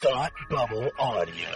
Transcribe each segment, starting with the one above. Thought Bubble Audio.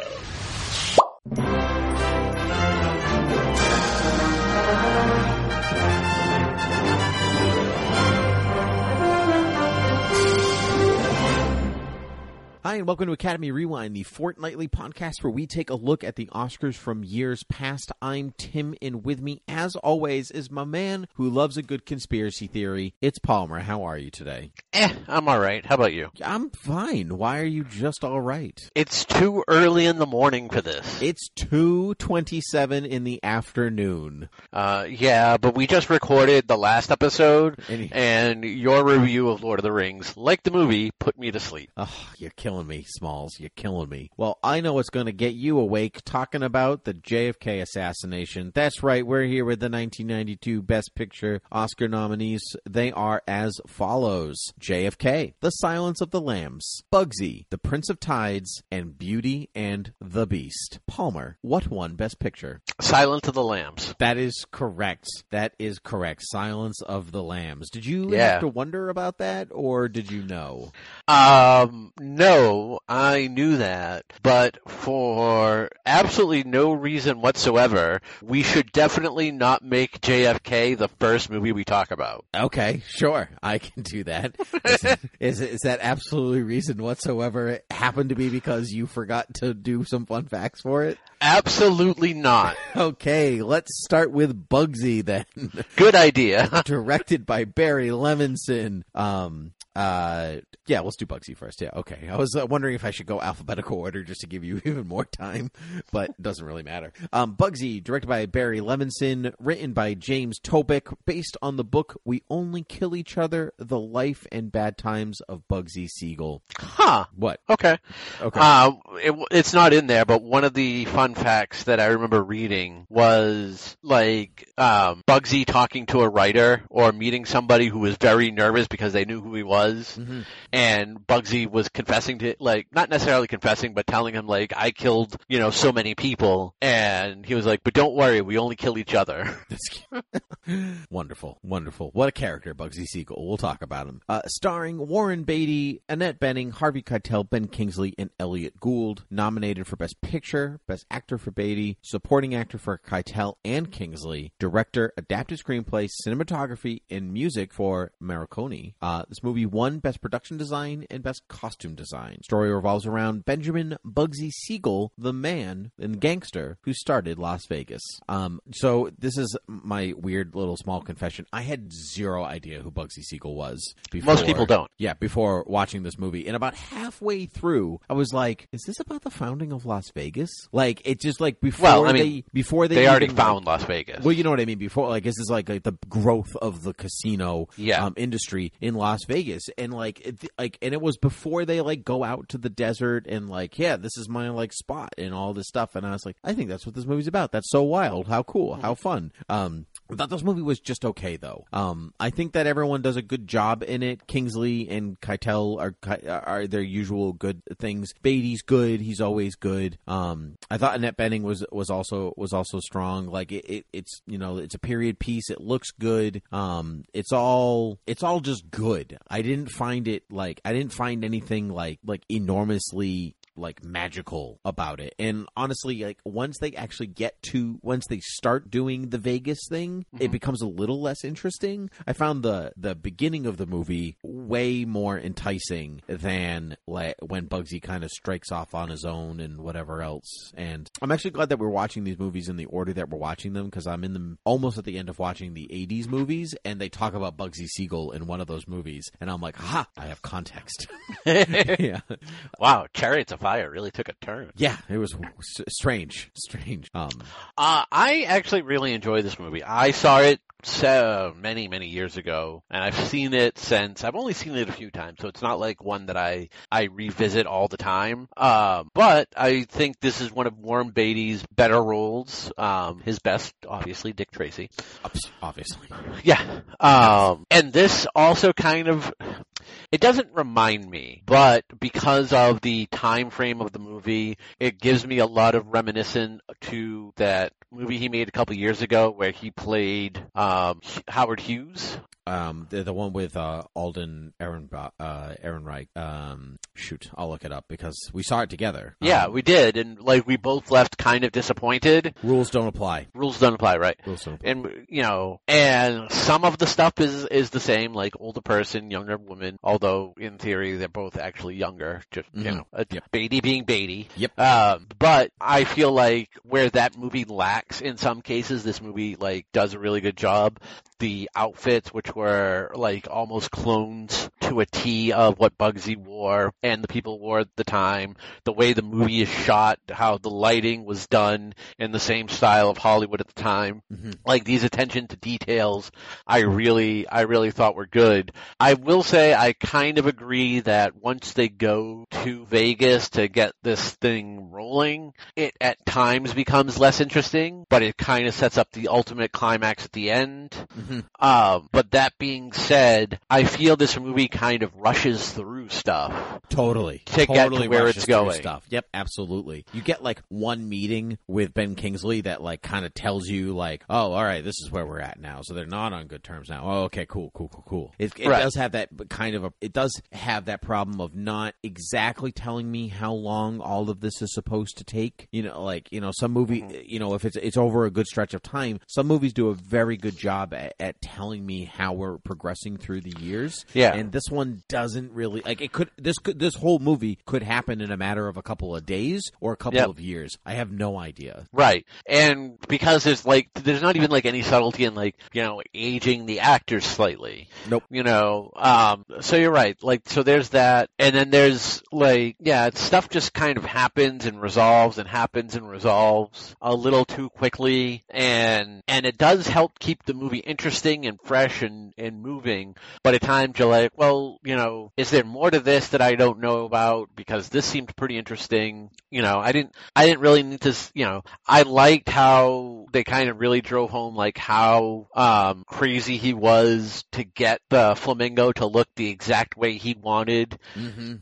Hi, and welcome to Academy Rewind, the fortnightly podcast where we take a look at the Oscars from years past. I'm Tim, and with me, as always, is my man who loves a good conspiracy theory. It's Palmer. How are you today? I'm all right. How about you? I'm fine. Why are you just all right? It's too early in the morning for this. It's 2:27 in the afternoon. Yeah, but we just recorded the last episode, and your review of Lord of the Rings, like the movie, put me to sleep. Oh, you're killing me. Smalls, you're killing me. Well, I know what's going to get you awake, talking about the JFK assassination. That's right, we're here with the 1992 Best Picture Oscar nominees. They are as follows: JFK, The Silence of the Lambs, Bugsy, The Prince of Tides, and Beauty and the Beast. Palmer, what won Best Picture? Silence of the Lambs. That is correct. That is correct. Silence of the Lambs. Did you have to wonder about that, or did you know? No. I knew that, but for absolutely no reason whatsoever, we should definitely not make JFK the first movie we talk about. Okay, sure. I can do that. Is that absolutely reason whatsoever? It happened to be because you forgot to do some fun facts for it? Absolutely not. Okay, let's start with Bugsy then. Good idea. Directed by Barry Levinson. Yeah, let's do Bugsy first. Yeah, okay. I was wondering if I should go alphabetical order just to give you even more time, but it doesn't really matter. Bugsy, directed by Barry Levinson, written by James Tobik, based on the book We Only Kill Each Other, The Life and Bad Times of Bugsy Siegel. Huh. What? Okay. Okay. It's not in there, but one of the fun facts that I remember reading was, like, Bugsy talking to a writer or meeting somebody who was very nervous because they knew who he was. Mm-hmm. And Bugsy was confessing to, like, not necessarily confessing, but telling him, like, I killed, you know, so many people. And he was like, but don't worry, we only kill each other. That's cute. Wonderful, wonderful. What a character, Bugsy Siegel. We'll talk about him. Starring Warren Beatty, Annette Bening, Harvey Keitel, Ben Kingsley, and Elliot Gould. Nominated for Best Picture, Best Actor for Beatty, Supporting Actor for Keitel and Kingsley, Director, Adapted Screenplay, Cinematography, and Music for Maracone. This movie won Best Production Design and Best Costume Design. Story revolves around Benjamin Bugsy Siegel, the man and gangster who started Las Vegas. So this is my weird little small confession. I had zero idea who Bugsy Siegel was before. Most people don't. Yeah, before watching this movie. And about halfway through, I was like, is this about the founding of Las Vegas? Like, it just, like, before, well, I mean, they already found, like, Las Vegas. Well, you know what I mean? Before, like, this is like the growth of the casino industry in Las Vegas. And and it was before they, like, go out to the desert and, like, yeah, this is my, like, spot and all this stuff. And I was like, I think that's what this movie's about. That's so wild. How cool. How fun. I thought this movie was just okay, though. I think that everyone does a good job in it. Kingsley and Keitel are their usual good things. Beatty's good. He's always good. I thought Annette Bening was also strong. Like, it's, you know, it's a period piece. It looks good. It's all just good. I didn't find anything like enormously, like, magical about it. And honestly, like, once they start doing the Vegas thing, mm-hmm. it becomes a little less interesting. I found the beginning of the movie way more enticing than, like, when Bugsy kind of strikes off on his own and whatever else. And I'm actually glad that we're watching these movies in the order that we're watching them, because I'm almost at the end of watching the 80s movies, and they talk about Bugsy Siegel in one of those movies, and I'm like, ha, I have context. Yeah. Wow, Chariots of Fire really took a turn. Yeah, it was strange. I actually really enjoyed this movie. I saw it so many years ago, and I've seen it since. I've only seen it a few times, so it's not like one that I revisit all the time, but I think this is one of Warren Beatty's better roles. His best, obviously, Dick Tracy, obviously. Yeah. And this also kind of, it doesn't remind me, but because of the time frame of the movie, it gives me a lot of reminiscent to that movie he made a couple years ago where he played Howard Hughes. The one with Alden Ehrenreich. Shoot, I'll look it up because we saw it together. Yeah, we did, and like we both left kind of disappointed. Rules don't apply. Rules don't apply, right? Rules don't apply. And you know, and some of the stuff is the same, like older person, younger woman. Although in theory they're both actually younger. Just you know, yep. Beatty being Beatty. Yep. But I feel like where that movie lacks in some cases, this movie like does a really good job. The outfits, which were like almost clones to a T of what Bugsy wore and the people wore at the time, the way the movie is shot, how the lighting was done in the same style of Hollywood at the time, like these attention to details, I really thought were good. I will say I kind of agree that once they go to Vegas to get this thing rolling, it at times becomes less interesting, but it kind of sets up the ultimate climax at the end. But that being said, I feel this movie kind of rushes through stuff. Totally get to where it's going. Yep, absolutely. You get like one meeting with Ben Kingsley that like kind of tells you like, oh, all right, this is where we're at now. So they're not on good terms now. Oh, okay, cool. It does have that kind of it does have that problem of not exactly telling me how long all of this is supposed to take. You know, like, you know, some movie, you know, if it's over a good stretch of time, some movies do a very good job at telling me how we're progressing through the years. Yeah. And this one doesn't really, like, this whole movie could happen in a matter of a couple of days or a couple of years. I have no idea. Right. And because there's not even like any subtlety in like, you know, aging the actors slightly. Nope. You know, so you're right. Like, so there's that. And then there's like, yeah, stuff just kind of happens and resolves and happens and resolves a little too quickly. And it does help keep the movie interesting and fresh and moving, but at times you're like, well, you know, is there more to this that I don't know about? Because this seemed pretty interesting. You know, I didn't really need to, you know, I liked how they kind of really drove home like how crazy he was to get the flamingo to look the exact way he wanted.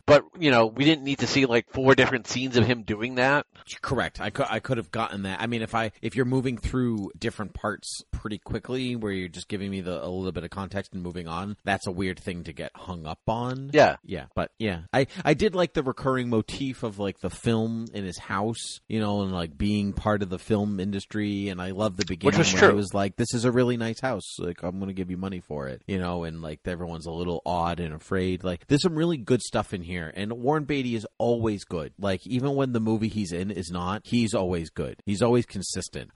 But, you know, we didn't need to see like four different scenes of him doing that. Correct. I could have gotten that. I mean, if you're moving through different parts pretty quickly where you're just giving me a little bit of context and moving on, that's a weird thing to get hung up on. Yeah. But yeah, I did like the recurring motif of like the film in his house, you know, and like being part of the film industry. And I love the beginning where it was like, this is a really nice house. Like, I'm going to give you money for it, you know, and like everyone's a little odd and afraid. Like, there's some really good stuff in here. And Warren Beatty is always good. Like, even when the movie he's in is not, he's always good. He's always consistent.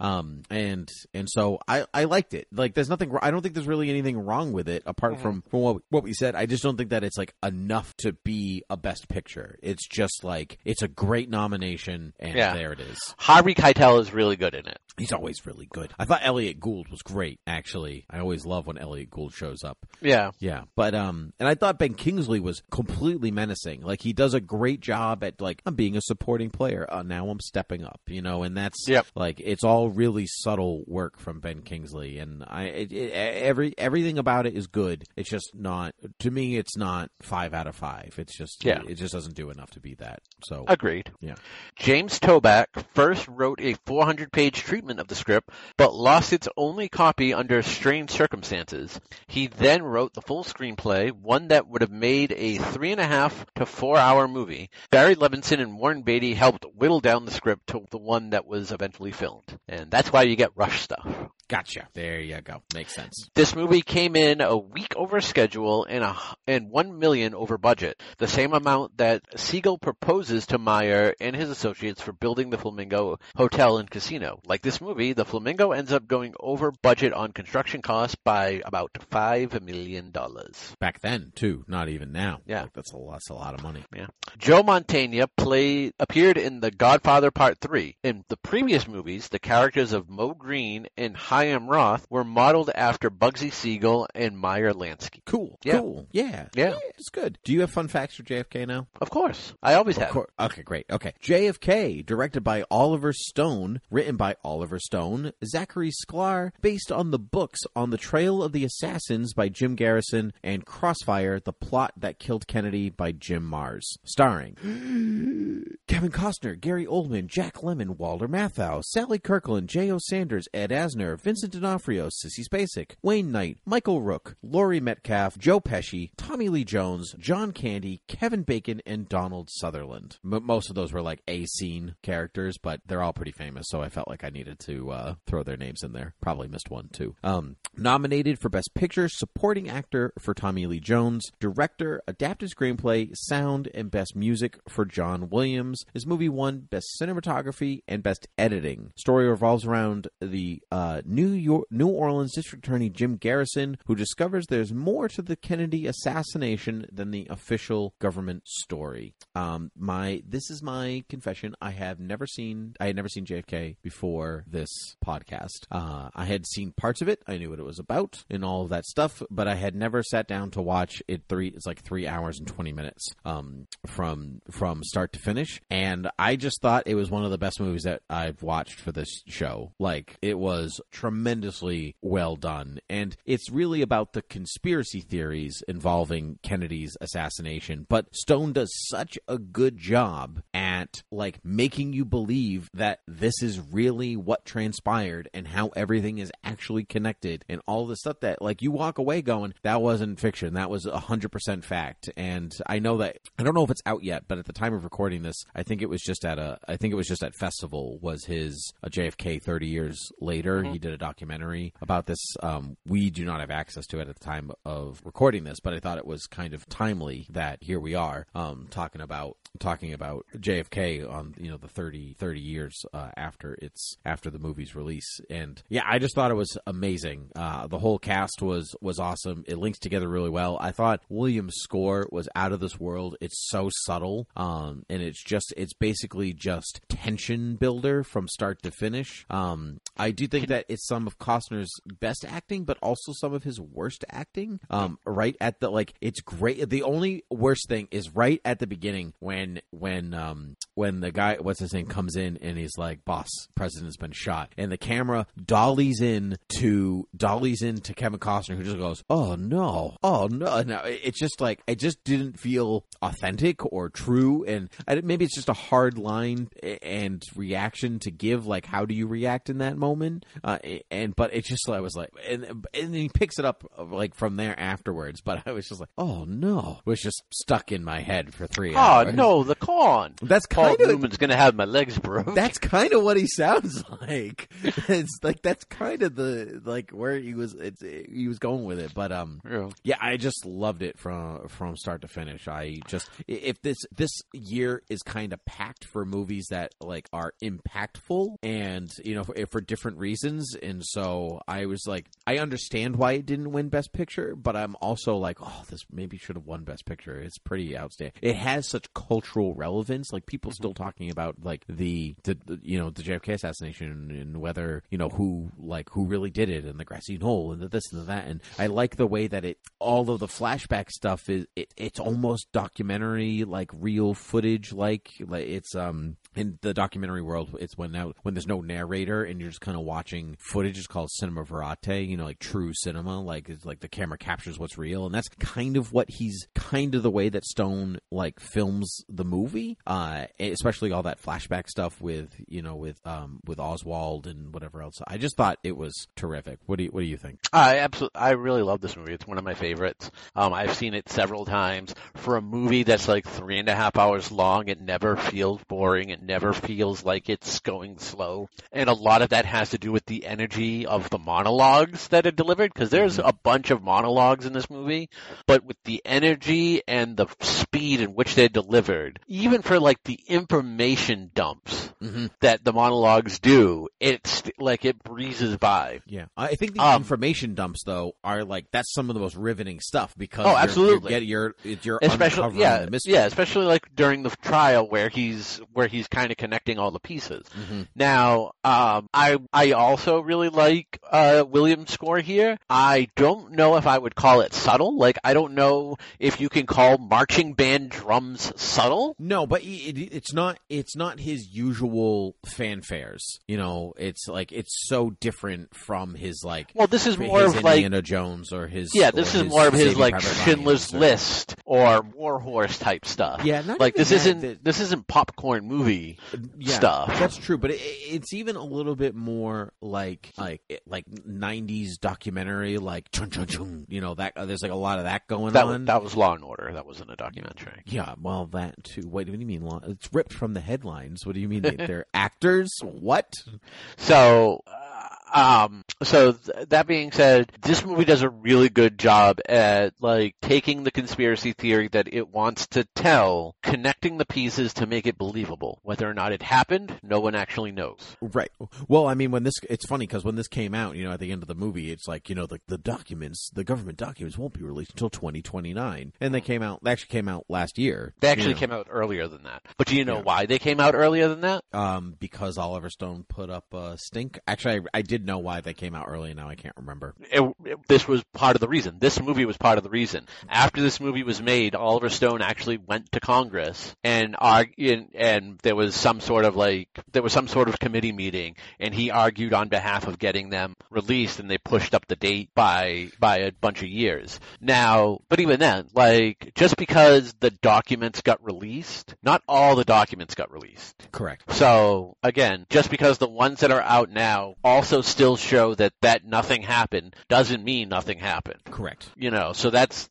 And so I liked it. Like, there's nothing, I don't think there's really anything wrong with it apart from what we said. I just don't think that it's like enough to be a best picture. It's just like, it's a great nomination, and there it is. Harvey Keitel is really good in it. He's always really good. I thought Elliot Gould was great, actually. I always love when Elliot Gould shows up. Yeah. Yeah. But, and I thought Ben Kingsley was completely menacing. Like, he does a great job at, like, I'm being a supporting player. Now I'm stepping up, you know, and that's, like, it's all really subtle work from Ben Kingsley. And everything about it is good. It's just not, to me, it's not 5 out of 5. It's just, it just doesn't do enough to be that. So. Agreed. Yeah. James Tobik first wrote a 400-page treatment of the script, but lost its only copy under strange circumstances. He then wrote the full screenplay, one that would have made a 3.5 to 4 hour movie. Barry Levinson and Warren Beatty helped whittle down the script to the one that was eventually filmed. And that's why you get rush stuff. Gotcha. There you go. Makes sense. This movie came in a week over schedule and $1 million over budget, the same amount that Siegel proposes to Meyer and his associates for building the Flamingo Hotel and Casino. Like this movie, the Flamingo ends up going over budget on construction costs by about $5 million. Back then, too. Not even now. Yeah. Like that's a lot of money. Yeah. Joe Mantegna appeared in The Godfather Part 3. In the previous movies, the characters of Moe Green and I Am Roth were modeled after Bugsy Siegel and Meyer Lansky. Cool. Yeah. Cool. Yeah. Yeah. It's good. Do you have fun facts for JFK now? Of course. I always have. Okay, great. Okay. JFK, directed by Oliver Stone, written by Oliver Stone, Zachary Sklar, based on the books On the Trail of the Assassins by Jim Garrison and Crossfire, The Plot That Killed Kennedy by Jim Mars. Starring Kevin Kevin Costner, Gary Oldman, Jack Lemmon, Walter Matthau, Sally Kirkland, J.O. Sanders, Ed Asner, Vincent D'Onofrio, Sissy Spacek, Wayne Knight, Michael Rook, Laurie Metcalf, Joe Pesci, Tommy Lee Jones, John Candy, Kevin Bacon, and Donald Sutherland. Most of those were like A-scene characters, but they're all pretty famous, so I felt like I needed to throw their names in there. Probably missed one, too. Nominated for Best Picture, Supporting Actor for Tommy Lee Jones, Director, Adapted Screenplay, Sound, and Best Music for John Williams. This movie won Best Cinematography and Best Editing. Story revolves around the New Orleans District Attorney Jim Garrison, who discovers there's more to the Kennedy assassination than the official government story. This is my confession. I had never seen JFK before this podcast. I had seen parts of it. I knew what it was about and all of that stuff, but I had never sat down to watch it. It's like 3 hours and 20 minutes from start to finish, and I just thought it was one of the best movies that I've watched for this show. Like, it was tremendously well done, and it's really about the conspiracy theories involving Kennedy's assassination, but Stone does such a good job at, like, making you believe that this is really what transpired and how everything is actually connected and all the stuff that, like, you walk away going, that wasn't fiction, that was 100% fact. And I know that, I don't know if it's out yet, but at the time of recording this, I think it was just at Festival was his JFK 30 years later. Mm-hmm. He did a documentary about this. We do not have access to it at the time of recording this, but I thought it was kind of timely that here we are talking about JFK on, you know, the 30 years after the movie's release. And yeah, I just thought it was amazing. The whole cast was awesome. It links together really well. I thought Williams' score was out of this world. It's so subtle, and it's basically just tension builder from start to finish. I do think that it's some of Costner's best acting, but also some of his worst acting. Right at the, like, it's great. The only worst thing is right at the beginning when the guy, what's his name, comes in and he's like, "Boss, president's been shot," and the camera dollies into Kevin Costner, who just goes, "Oh no!" Now it's just like, it just didn't feel authentic or true, and maybe it's just a hard line and reaction to give. Like, how do you react in that moment? But it's just, I was like, and he picks it up like from there afterwards. But I was just like, "Oh no!" It was just stuck in my head for 3 hours. Oh no, the con. That's kind Paul of Newman's gonna have my legs broke. That's kind of what he sounds like. It's like, that's kind of the, like, where he was. He was going with it, but yeah, I just loved it from start to finish. I just, if this year is kind of packed for movies that, like, are impactful and, you know, for different reasons. And so I was like, I understand why it didn't win Best Picture, but I'm also like, oh, this maybe should have won Best Picture. It's pretty outstanding. It has such cultural relevance. Like, people still talking about, like, the you know, the JFK assassination and whether, you know, who really did it, and the grassy knoll and the this and the that. And I like the way that all of the flashback stuff is, it's almost documentary, like real footage, like it's in the documentary world, it's when there's no narrator and you're just kind of watching footage. It's called cinema verite, you know, like true cinema, like it's like the camera captures what's real, and that's kind of what he's kind of the way that Stone, like, films the movie, especially all that flashback stuff with Oswald and whatever else. I just thought it was terrific. What do you think? I really love this movie. It's one of my favorites. I've seen it several times. For a movie that's like 3.5 hours long, it never feels boring. It never feels like it's going slow. And a lot of that has to do with the energy of the monologues that are delivered, because there's a bunch of monologues in this movie, but with the energy and the speed in which they're delivered, even for, like, the information dumps that the monologues do, it's like it breezes by. Yeah. I think the information dumps, though, are like, that's some of the most riveting stuff, because absolutely, you're uncovering the mystery. Yeah, especially like during the trial where he's kind of connecting all the pieces. Mm-hmm. Now, I also really like Williams' score here. I don't know if I would call it subtle. Like, I don't know if you can call marching band drums subtle. No, but it's not his usual fanfares. You know, it's like, it's so different from his, like, well, this is more of like Indiana Jones or his, yeah, this is more of his, like, Schindler's List or War Horse type stuff. Yeah, not like this isn't isn't popcorn movie stuff. That's true, but it's even a little bit more like 90s documentary, like chun chun chun. You know, that there's like a lot of that going on. That was Law and Order. That wasn't a documentary. Yeah, well, that too. Wait, what do you mean? It's ripped from the headlines. What do you mean? They're actors? What? So. That being said, this movie does a really good job at like taking the conspiracy theory that it wants to tell, connecting the pieces to make it believable. Whether or not it happened, no one actually knows. Right. Well, I mean, it's funny because when this came out, at the end of the movie, it's like, the documents, the government documents won't be released until 2029. And they actually came out last year. They actually came out earlier than that. But do you know why they came out earlier than that? Because Oliver Stone put up a stink. Actually, I did know why they came out early. Now I can't remember. This was part of the reason. This movie was part of the reason. After this movie was made, Oliver Stone actually went to Congress and argued, and there was some sort of committee meeting, and he argued on behalf of getting them released, and they pushed up the date by a bunch of years. Now, but even then, just because the documents got released, not all the documents got released. Correct. So again, just because the ones that are out now also still show that nothing happened doesn't mean nothing happened. Correct. So that's,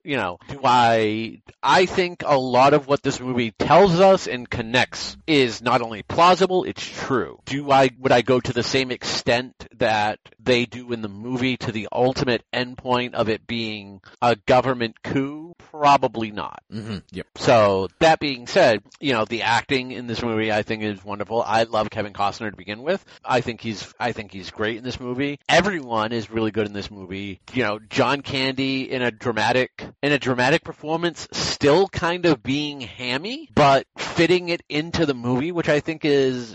why I think a lot of what this movie tells us and connects is not only plausible, it's true. Would I go to the same extent that they do in the movie to the ultimate endpoint of it being a government coup? Probably not. Mm-hmm. Yep. So that being said, the acting in this movie I think is wonderful. I love Kevin Costner to begin with. I think he's great in this movie. Everyone is really good in this movie. John Candy in a dramatic performance, still kind of being hammy, but fitting it into the movie, which I think is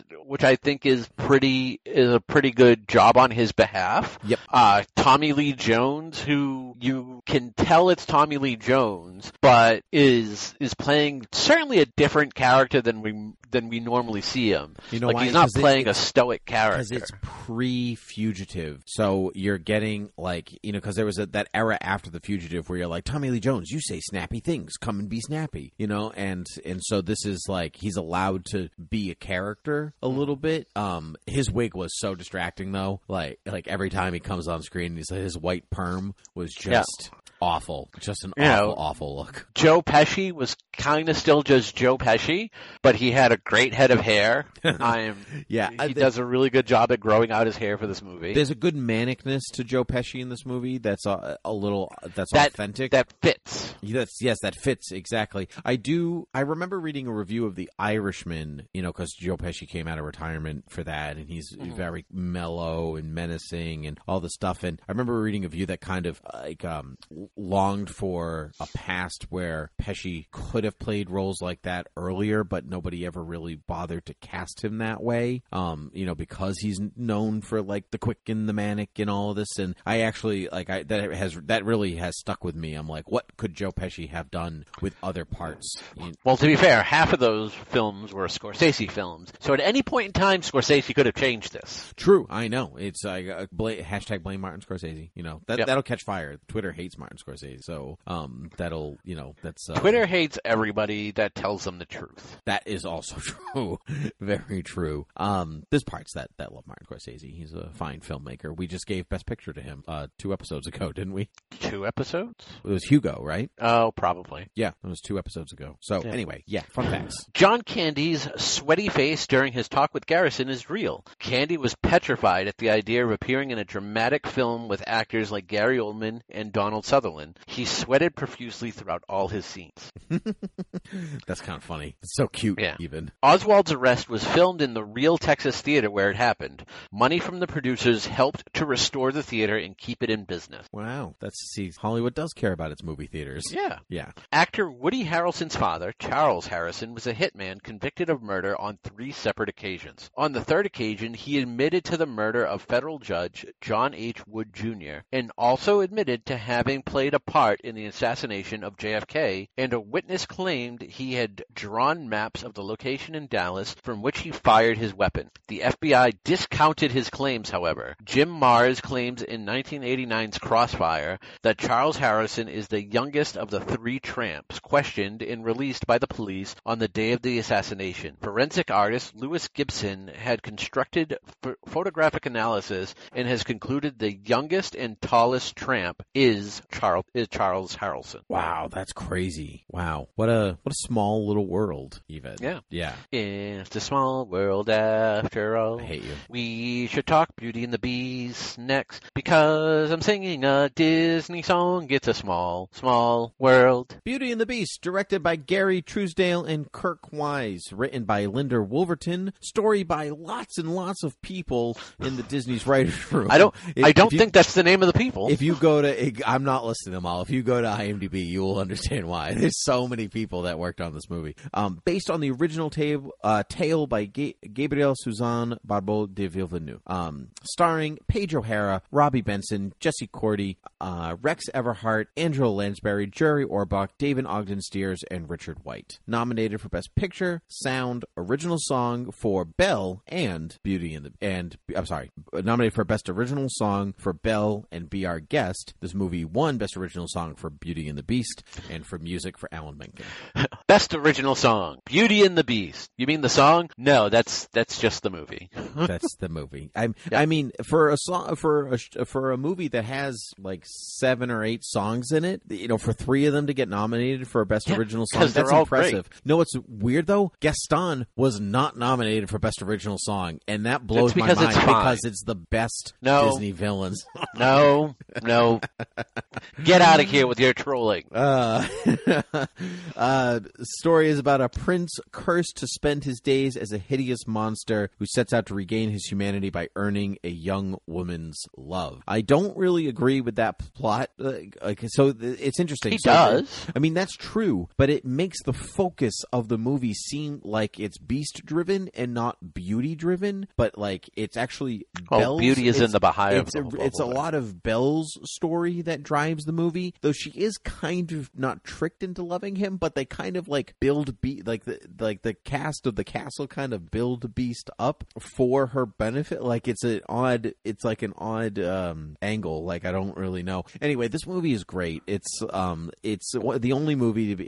a pretty good job on his behalf. Yep. Tommy Lee Jones, who you can tell it's Tommy Lee Jones, but is playing certainly a different character than we normally see him. Why? He's not playing a stoic character. Because it's pre-Fugitive. So you're getting because there was that era after The Fugitive where you're like, Tommy Lee Jones, you say snappy things, come and be snappy, and so this is he's allowed to be a character a little bit. His wig was so distracting though. Like every time he comes on screen, his white perm was just... Yeah. Awful. Just an awful look. Joe Pesci was kind of still just Joe Pesci, but he had a great head of hair. He does a really good job at growing out his hair for this movie. There's a good manicness to Joe Pesci in this movie that's a little authentic. That fits. Yes, that fits, exactly. I remember reading a review of The Irishman, because Joe Pesci came out of retirement for that, and he's very mellow and menacing and all this stuff, and I remember reading a review that kind of longed for a past where Pesci could have played roles like that earlier, but nobody ever really bothered to cast him that way, because he's known for the quick and the manic and all of this. And I actually that really has stuck with me. I'm like, what could Joe Pesci have done with other parts? Well, to be fair, half of those films were Scorsese films, so at any point in time, Scorsese could have changed this. True, I know. It's hashtag blame Martin Scorsese. That'll catch fire. Twitter hates Martin Scorsese, so that's Twitter hates everybody that tells them the truth. That is also true. Very true. There's parts that love Martin Scorsese. He's a fine filmmaker. We just gave Best Picture to him 2 episodes ago, didn't we? 2 episodes? It was Hugo, right? Oh, probably. Yeah, it was 2 episodes ago. So anyway, fun facts. John Candy's sweaty face during his talk with Garrison is real. Candy was petrified at the idea of appearing in a dramatic film with actors like Gary Oldman and Donald Sutherland. He sweated profusely throughout all his scenes. That's kind of funny. It's so cute, even. Oswald's arrest was filmed in the real Texas theater where it happened. Money from the producers helped to restore the theater and keep it in business. Wow. Hollywood does care about its movie theaters. Yeah. Yeah. Actor Woody Harrelson's father, Charles Harrison, was a hitman convicted of murder on 3 separate occasions. On the third occasion, he admitted to the murder of federal judge John H. Wood Jr. and also admitted to having played played a part in the assassination of JFK, and a witness claimed he had drawn maps of the location in Dallas from which he fired his weapon. The FBI discounted his claims, however. Jim Mars claims in 1989's Crossfire that Charles Harrelson is the youngest of the three tramps questioned and released by the police on the day of the assassination. Forensic artist Louis Gibson had constructed photographic analysis and has concluded the youngest and tallest tramp is Charles Harrelson. Wow, that's crazy. Wow. What a small little world, even. Yeah. Yeah. It's a small world after all. I hate you. We should talk Beauty and the Beast next, because I'm singing a Disney song. It's a small, small world. Beauty and the Beast, directed by Gary Truesdale and Kirk Wise, written by Linda Wolverton, story by lots and lots of people in the Disney's writer's room. I don't think that's the name of the people. If you go to, I'm not listing them all. If you go to IMDb, you will understand why. There's so many people that worked on this movie. Based on the original tale by Gabriel Suzanne Barbeau de Villeneuve. Starring Paige O'Hara, Robbie Benson, Jesse Cordy, Rex Everhart, Angela Lansbury, Jerry Orbach, David Ogden Stiers, and Richard White. Nominated for Best Picture, Sound, Original Song for Belle and Beauty and the... nominated for Best Original Song for Belle and Be Our Guest. This movie won Best Original Song for Beauty and the Beast and for Music for Alan Menken. Best Original Song, Beauty and the Beast. You mean the song? No, that's just the movie. That's the movie. I mean, for a song, for a movie that has like 7 or 8 songs in it, you know, for 3 of them to get nominated for Best Original Song, that's impressive. Great. No, what's weird though? Gaston was not nominated for Best Original Song, and that blows my mind because it's the best Disney villains. No. Get out of here with your trolling. Story is about a prince cursed to spend his days as a hideous monster who sets out to regain his humanity by earning a young woman's love. I don't really agree with that plot. It's interesting. He does. I mean, that's true, but it makes the focus of the movie seem like it's beast-driven and not beauty-driven, but like it's actually Belle's. Beauty is in the Bahia. It's a lot of Belle's story that drives the movie, though she is kind of not tricked into loving him, but they kind of like build the cast of the castle kind of build Beast up for her benefit. Like it's an odd angle. Like I don't really know. Anyway, this movie is great. It's the only movie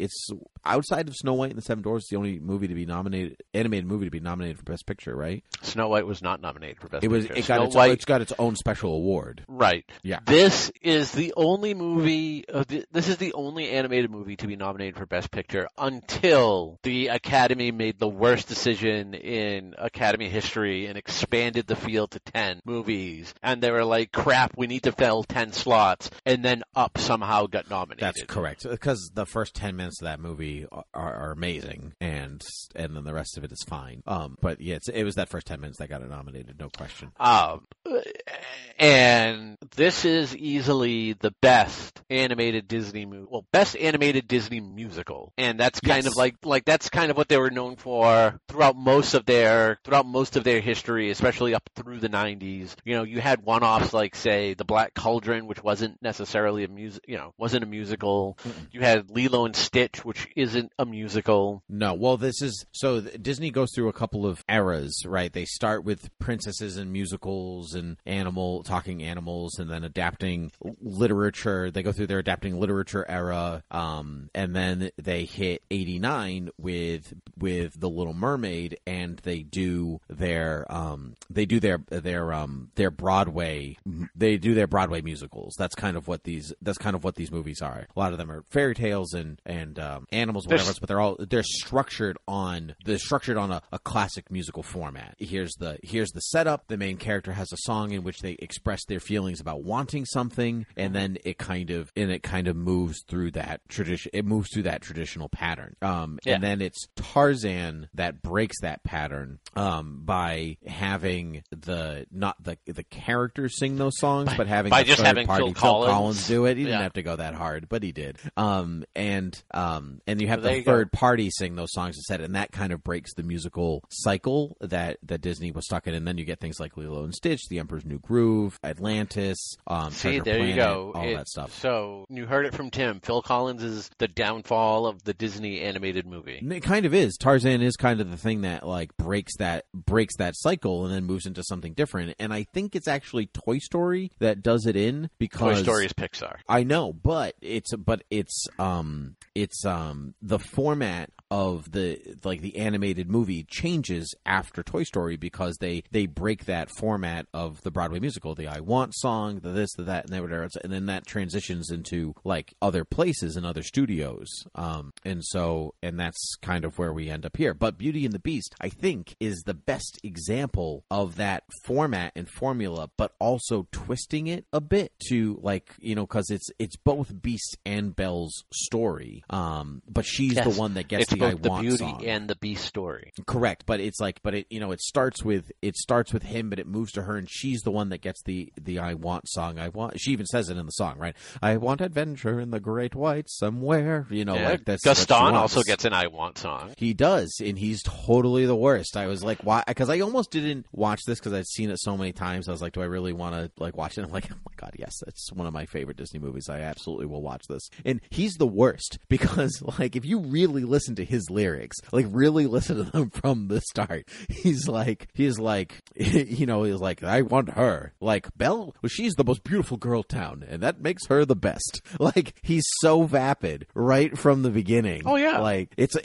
outside of Snow White and the Seven Dwarfs, the only movie to be nominated, animated movie to be nominated for Best Picture, right? Snow White was not nominated for Best Picture. It's got its own special award. Right. Yeah. This is the only movie. This is the only animated movie to be nominated for Best Picture until the Academy made the worst decision in Academy history and expanded the field to 10 movies. And they were like, crap, we need to fill 10 slots. And then Up somehow got nominated. That's correct. Because the first 10 minutes of that movie are amazing. And then the rest of it is fine. But yeah, it was that first 10 minutes that got it nominated. No question. And this is easily the best animated Disney movie. Well, best animated Disney musical. And that's kind of like that's kind of what they were known for throughout most of their history, especially up through the 90s. You know, you had one-offs like, say, The Black Cauldron, which wasn't necessarily wasn't a musical. Mm-mm. You had Lilo and Stitch, which isn't a musical. No, well, so Disney goes through a couple of eras, right? They start with princesses and musicals and talking animals, and then adapting literature. They go through their adapting literature era, and then they hit 89 with The Little Mermaid, and they do their Broadway musicals. That's kind of what these movies are. A lot of them are fairy tales and animals, whatever. But they're structured on a classic musical format. Here's the setup. The main character has a song in which they express their feelings about wanting something, and then it kind of moves through that tradition. It moves through that traditional pattern, and then it's Tarzan that breaks that pattern by having not the characters sing those songs, but having Phil Collins do it. He didn't have to go that hard, but he did. And you have the third party sing those songs instead, and that kind of breaks the musical cycle that Disney was stuck in. And then you get things like Lilo and Stitch, The Emperor's New Groove, Atlantis, Treasure Planet, that stuff. So you heard it from Tim. Phil Collins is the downfall of the Disney animated movie. And it kind of is. Tarzan is kind of the thing that like breaks that cycle and then moves into something different. And I think it's actually Toy Story that does it in, because Toy Story is Pixar. I know, but it's the format of the animated movie changes after Toy Story, because they break that format of the Broadway musical, the I Want song, the this, the that, and whatever, and then that transitions into like other places and other studios, and that's kind of where we end up here. But Beauty and the Beast, I think, is the best example of that format and formula, but also twisting it a bit to, like, you know, because it's both Beast and Belle's story, but she's the one that gets the Beauty and the Beast story. Correct, but it's like, but it, you know, it starts with him, but it moves to her, and she's the one that gets the I Want song. She even says it in the song, right? I want adventure in the Great White somewhere. You know, like that's Gaston also gets an I Want song. He does, and he's totally the worst. I was like, why? Because I almost didn't watch this because I'd seen it so many times. I was like, do I really want to like watch it? I'm like, oh my god, yes, it's one of my favorite Disney movies. I absolutely will watch this. And he's the worst because, like, if you really listen to his lyrics, like really listen to them from the start, he's like I want her, like, Belle, well, she's the most beautiful girl town, and that makes her the best. Like, he's so vapid right from the beginning. Oh yeah, like it's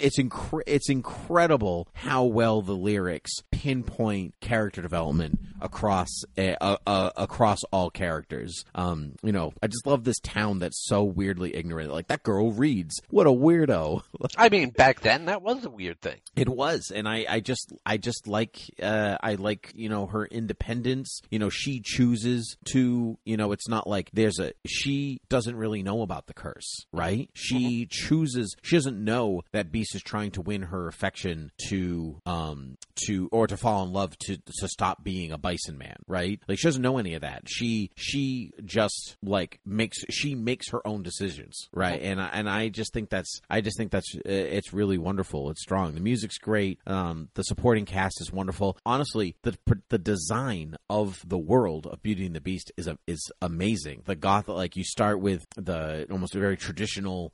incredible how well the lyrics pinpoint character development across all characters. You know, I just love this town that's so weirdly ignorant. Like, that girl reads, what a weirdo. I mean, back then that was a weird thing. It was, and I like you know, her independence. You know, she chooses to, you know, it's not like she doesn't really know about the curse, right? She chooses, she doesn't know that Beast is trying to win her affection to fall in love, to stop being a bison man, right? Like, she doesn't know any of that. She just like makes her own decisions, right? And I just think that's it's really wonderful. It's strong. The music's great. The supporting cast is wonderful. Honestly, the design of the world of Beauty and the Beast is amazing. The Gothic, like, you start with the almost a very traditional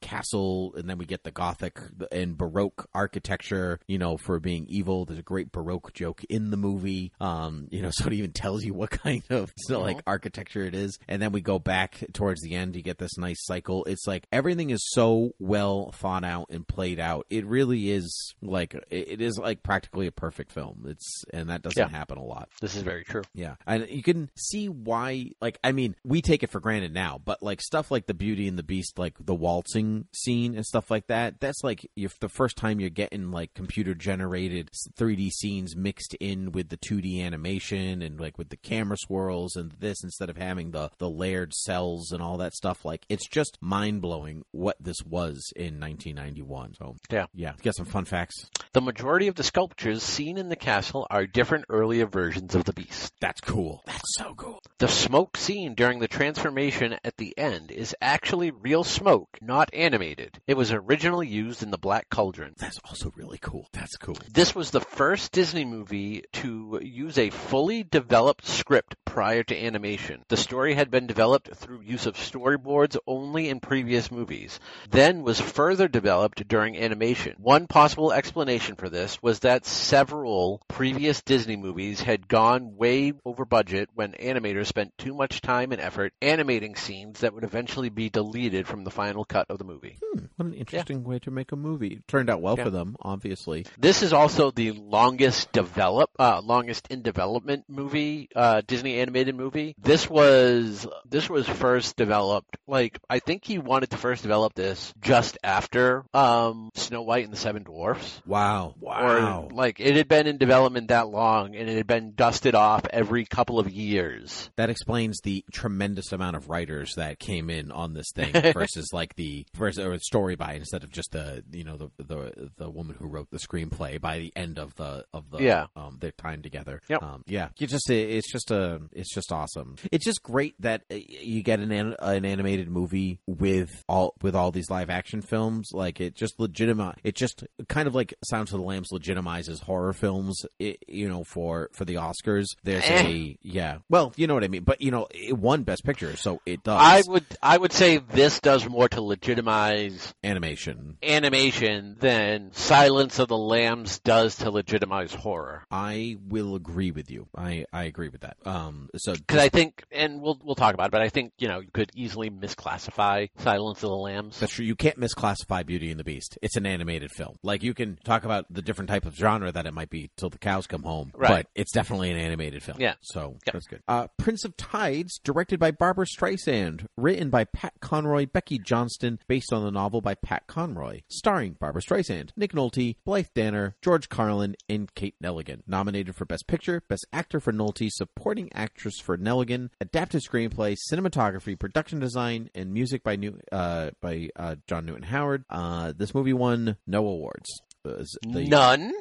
castle, and then we get the Gothic and Baroque architecture, you know, for being evil. There's a great Baroque joke in the movie, you know, so it even tells you what kind of like architecture it is. And then we go back towards the end, you get this nice cycle. It's like everything is so well thought out and played out. It really is like, it is like practically a perfect film. And that doesn't happen a lot. This is very true. Yeah. And you can see why, like, I mean, we take it for granted now, but like stuff like the Beauty and the Beast, like the waltzing scene and stuff like that, that's like if the first time you're getting like computer generated 3D scenes mixed in with the 2D animation and like with the camera swirls and this, instead of having the layered cells and all that stuff. Like, it's just mind blowing what this was in 1991. So yeah, get some fun facts. The majority of the sculptures seen in the castle are different earlier versions of the Beast. That's cool. That's so cool. The smoke seen during the transformation at the end is actually real smoke, not animated. It was originally used in the Black Cauldron. That's also really cool. That's cool. This was the first Disney movie to use a fully developed script prior to animation. The story had been developed through use of storyboards only in previous movies, then was further developed during animation. One possible explanation for this was that several previous Disney movies had gone way over budget when animators spent too much time and effort animating scenes that would eventually be deleted from the final cut of the movie. What an interesting way to make a movie. It turned out well for them, obviously. This is also the longest in development movie, Disney animated movie. This was first developed, like, I think he wanted to first develop this just after from Snow White and the Seven Dwarfs. Wow. Or, like, it had been in development that long, and it had been dusted off every couple of years. That explains the tremendous amount of writers that came in on this thing versus, like, the story by, instead of just the, you know, the woman who wrote the screenplay by the end of their time together. Yep. It's just awesome. It's just great that you get an animated movie with all these live action films. Like, it just kind of like Silence of the Lambs legitimizes horror films, for the Oscars. There's well, you know what I mean. But, you know, it won Best Picture, so it does. I would say this does more to legitimize animation than Silence of the Lambs does to legitimize horror. I will agree with you. I agree with that. I think, and we'll talk about it, but I think, you know, you could easily misclassify Silence of the Lambs. That's true. You can't misclassify Beauty and the Beast. It's an animated film. Like, you can talk about the different type of genre that it might be till the cows come home, right. But it's definitely an animated film. Yeah. So that's good. Prince of Tides, directed by Barbara Streisand, written by Pat Conroy, Becky Johnston, based on the novel by Pat Conroy, starring Barbara Streisand, Nick Nolte, Blythe Danner, George Carlin, and Kate Nelligan. Nominated for Best Picture, Best Actor for Nolte, Supporting Actress for Nelligan, Adapted Screenplay, Cinematography, Production Design, and Music by John Newton Howard. This movie won no awards. None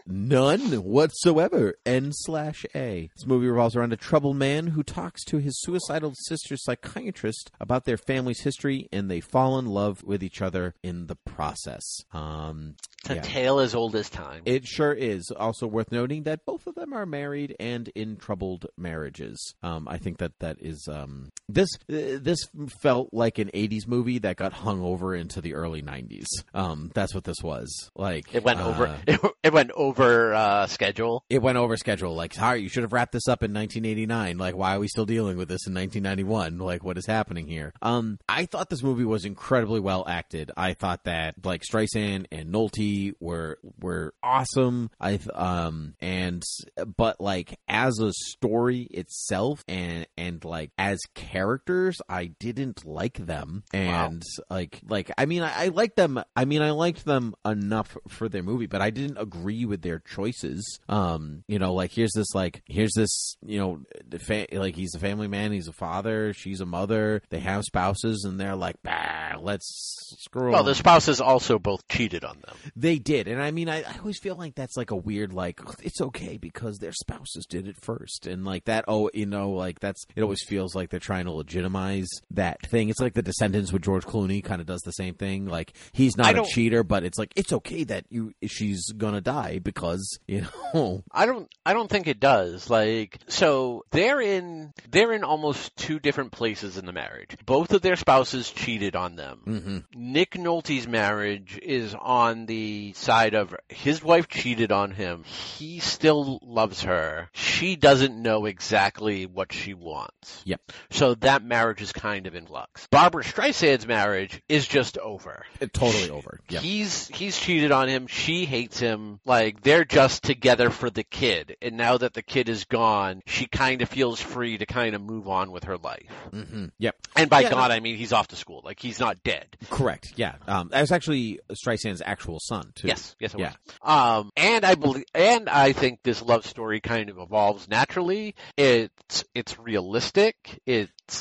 whatsoever. N/A. This movie revolves around a troubled man who talks to his suicidal sister's psychiatrist about their family's history, and they fall in love with each other in the process. It's a tale as old as time. It sure is. Also worth noting that both of them are married and in troubled marriages. I think that is this felt like an 80s movie that got hung over into the early 90s. That's what this was. Like, it went schedule. It went over schedule. Like, sorry, you should have wrapped this up in 1989. Like, why are we still dealing with this in 1991? Like, what is happening here? I thought this movie was incredibly well acted. I thought that, like, Streisand and Nolte were awesome. But as a story itself and like as characters, I didn't like them. And wow. I liked them enough for their movie, but I didn't agree with their choices. He's a family man, he's a father, she's a mother, they have spouses, and they're like, bah, let's screw well, on. The spouses also both cheated on them. They did. And I mean, I always feel like that's like a weird, like, it's okay because their spouses did it first. And like that, it always feels like they're trying to legitimize that thing. It's like The Descendants with George Clooney kind of does the same thing. Like, he's not a cheater, but it's like, it's okay that she's gonna die because, you know. I don't think it does. Like, so they're in almost two different places in the marriage. Both of their spouses cheated on them. Mm-hmm. Nick Nolte's marriage is on the side of his wife cheated on him. He still loves her. She doesn't know exactly what she wants. Yep. So that marriage is kind of in flux. Barbara Streisand's marriage is just over. Totally over. Yep. He's cheated on him. She hates him. Like, they're just together for the kid. And now that the kid is gone, she kind of feels free to kind of move on with her life. Mm-hmm. Yep. And by God, I mean, he's off to school. Like, he's not dead. Correct. Yeah. That was actually Streisand's actual son, too. Yes. It was. I think this love story kind of evolves naturally. It's realistic. It's